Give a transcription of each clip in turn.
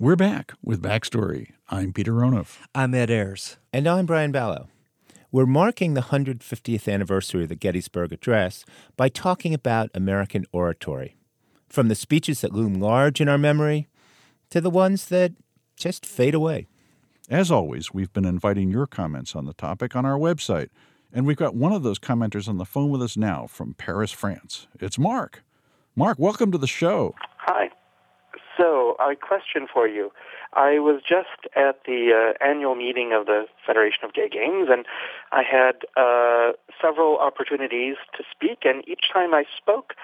We're back with Backstory. I'm Peter Ronoff. I'm Ed Ayers. And I'm Brian Ballow. We're marking the 150th anniversary of the Gettysburg Address by talking about American oratory, from the speeches that loom large in our memory to the ones that just fade away. As always, we've been inviting your comments on the topic on our website, and we've got one of those commenters on the phone with us now from Paris, France. It's Mark. Mark, welcome to the show. Hi. So, a question for you. I was just at the annual meeting of the Federation of Gay Games, and I had several opportunities to speak, and each time I spoke,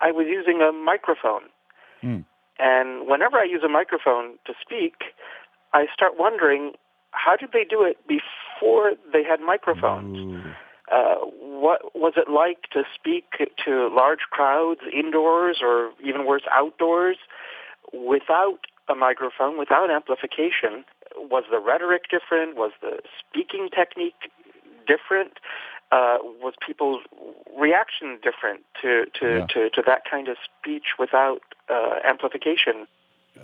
I was using a microphone. Mm. And whenever I use a microphone to speak, I start wondering, how did they do it before they had microphones? Ooh. What was it like to speak to large crowds indoors or, even worse, outdoors? Without a microphone, without amplification, was the rhetoric different? Was the speaking technique different? Was people's reaction different to that kind of speech without amplification?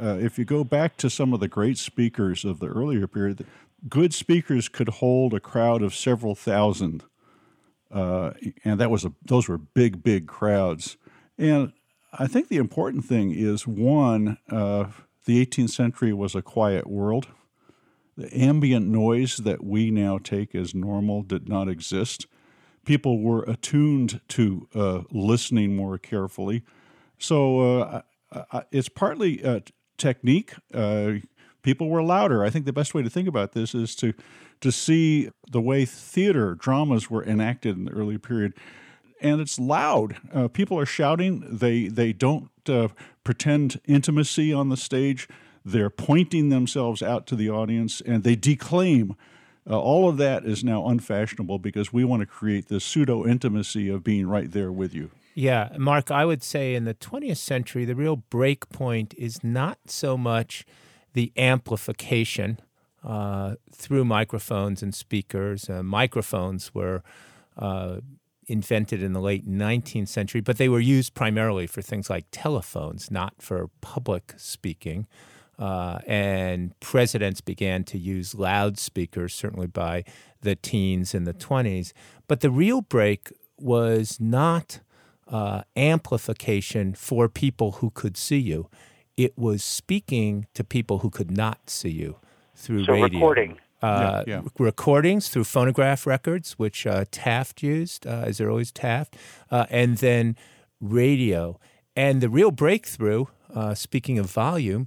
If you go back to some of the great speakers of the earlier period, good speakers could hold a crowd of several thousand, and those were big, big crowds. And I think the important thing is, one, the 18th century was a quiet world. The ambient noise that we now take as normal did not exist. People were attuned to listening more carefully. So it's partly technique. People were louder. I think the best way to think about this is to see the way theater dramas were enacted in the early period. And it's loud. People are shouting. They don't pretend intimacy on the stage. They're pointing themselves out to the audience, and they declaim. All of that is now unfashionable because we want to create this pseudo-intimacy of being right there with you. Yeah, Mark, I would say in the 20th century, the real break point is not so much the amplification through microphones and speakers. Microphones were invented in the late 19th century, but they were used primarily for things like telephones, not for public speaking. And presidents began to use loudspeakers, certainly by the teens and the 20s. But the real break was not amplification for people who could see you. It was speaking to people who could not see you through radio. So recording. Recordings through phonograph records, which Taft used, as early as Taft, and then radio. And the real breakthrough, speaking of volume,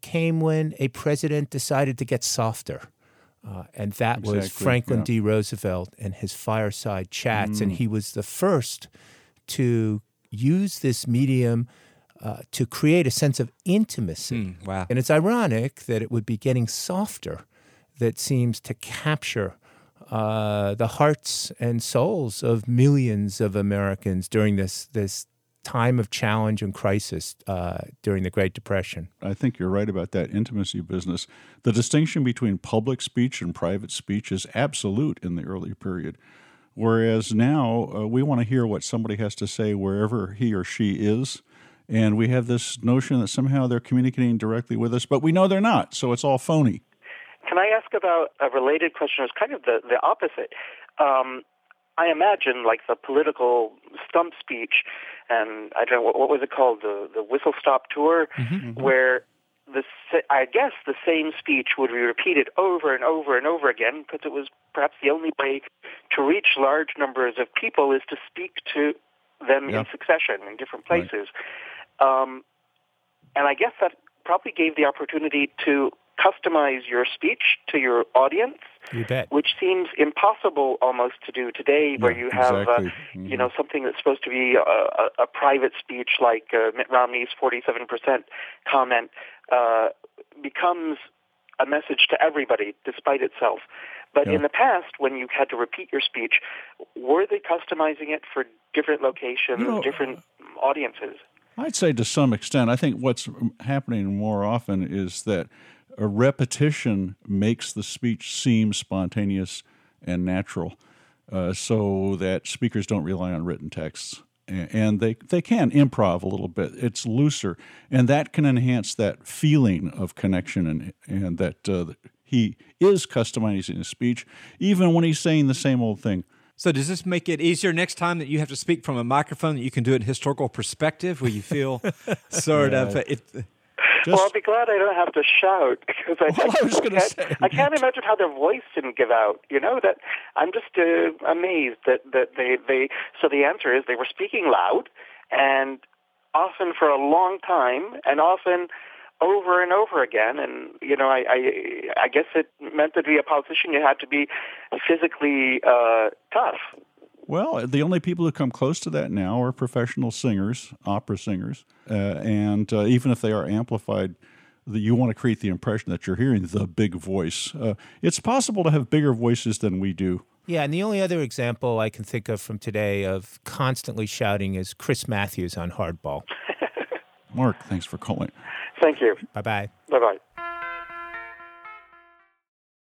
came when a president decided to get softer. And that was Franklin D. Roosevelt and his fireside chats. Mm. And he was the first to use this medium to create a sense of intimacy. Mm, wow. And it's ironic that it would be getting softer that seems to capture the hearts and souls of millions of Americans during this time of challenge and crisis during the Great Depression. I think you're right about that intimacy business. The distinction between public speech and private speech is absolute in the early period, whereas now we want to hear what somebody has to say wherever he or she is. And we have this notion that somehow they're communicating directly with us, but we know they're not, so it's all phony. Can I ask about a related question? It's kind of the opposite. I imagine, like, the political stump speech, and I don't know, what was it called, the whistle-stop tour, mm-hmm. where the same speech would be repeated over and over and over again, because it was perhaps the only way to reach large numbers of people is to speak to them in succession in different places. Right. And I guess that probably gave the opportunity to customize your speech to your audience, which seems impossible almost to do today, where you have mm-hmm. Something that's supposed to be a private speech, like Mitt Romney's 47% comment, becomes a message to everybody despite itself. But in the past, when you had to repeat your speech, were they customizing it for different locations, different audiences? I'd say to some extent. I think what's happening more often is that a repetition makes the speech seem spontaneous and natural, so that speakers don't rely on written texts. and they can improv a little bit. It's looser, and that can enhance that feeling of connection and that he is customizing his speech, even when he's saying the same old thing. So does this make it easier next time that you have to speak from a microphone, that you can do it in historical perspective, where you feel sort of... Well, I'll be glad I don't have to shout, because I can't imagine how their voice didn't give out. You know, that I'm just amazed that they. So the answer is they were speaking loud, and often for a long time, and often over and over again. And you know, I guess it meant that to be a politician, you had to be physically tough. Well, the only people who come close to that now are professional singers, opera singers, and even if they are amplified, you want to create the impression that you're hearing the big voice. It's possible to have bigger voices than we do. Yeah, and the only other example I can think of from today of constantly shouting is Chris Matthews on Hardball. Mark, thanks for calling. Thank you. Bye-bye. Bye-bye.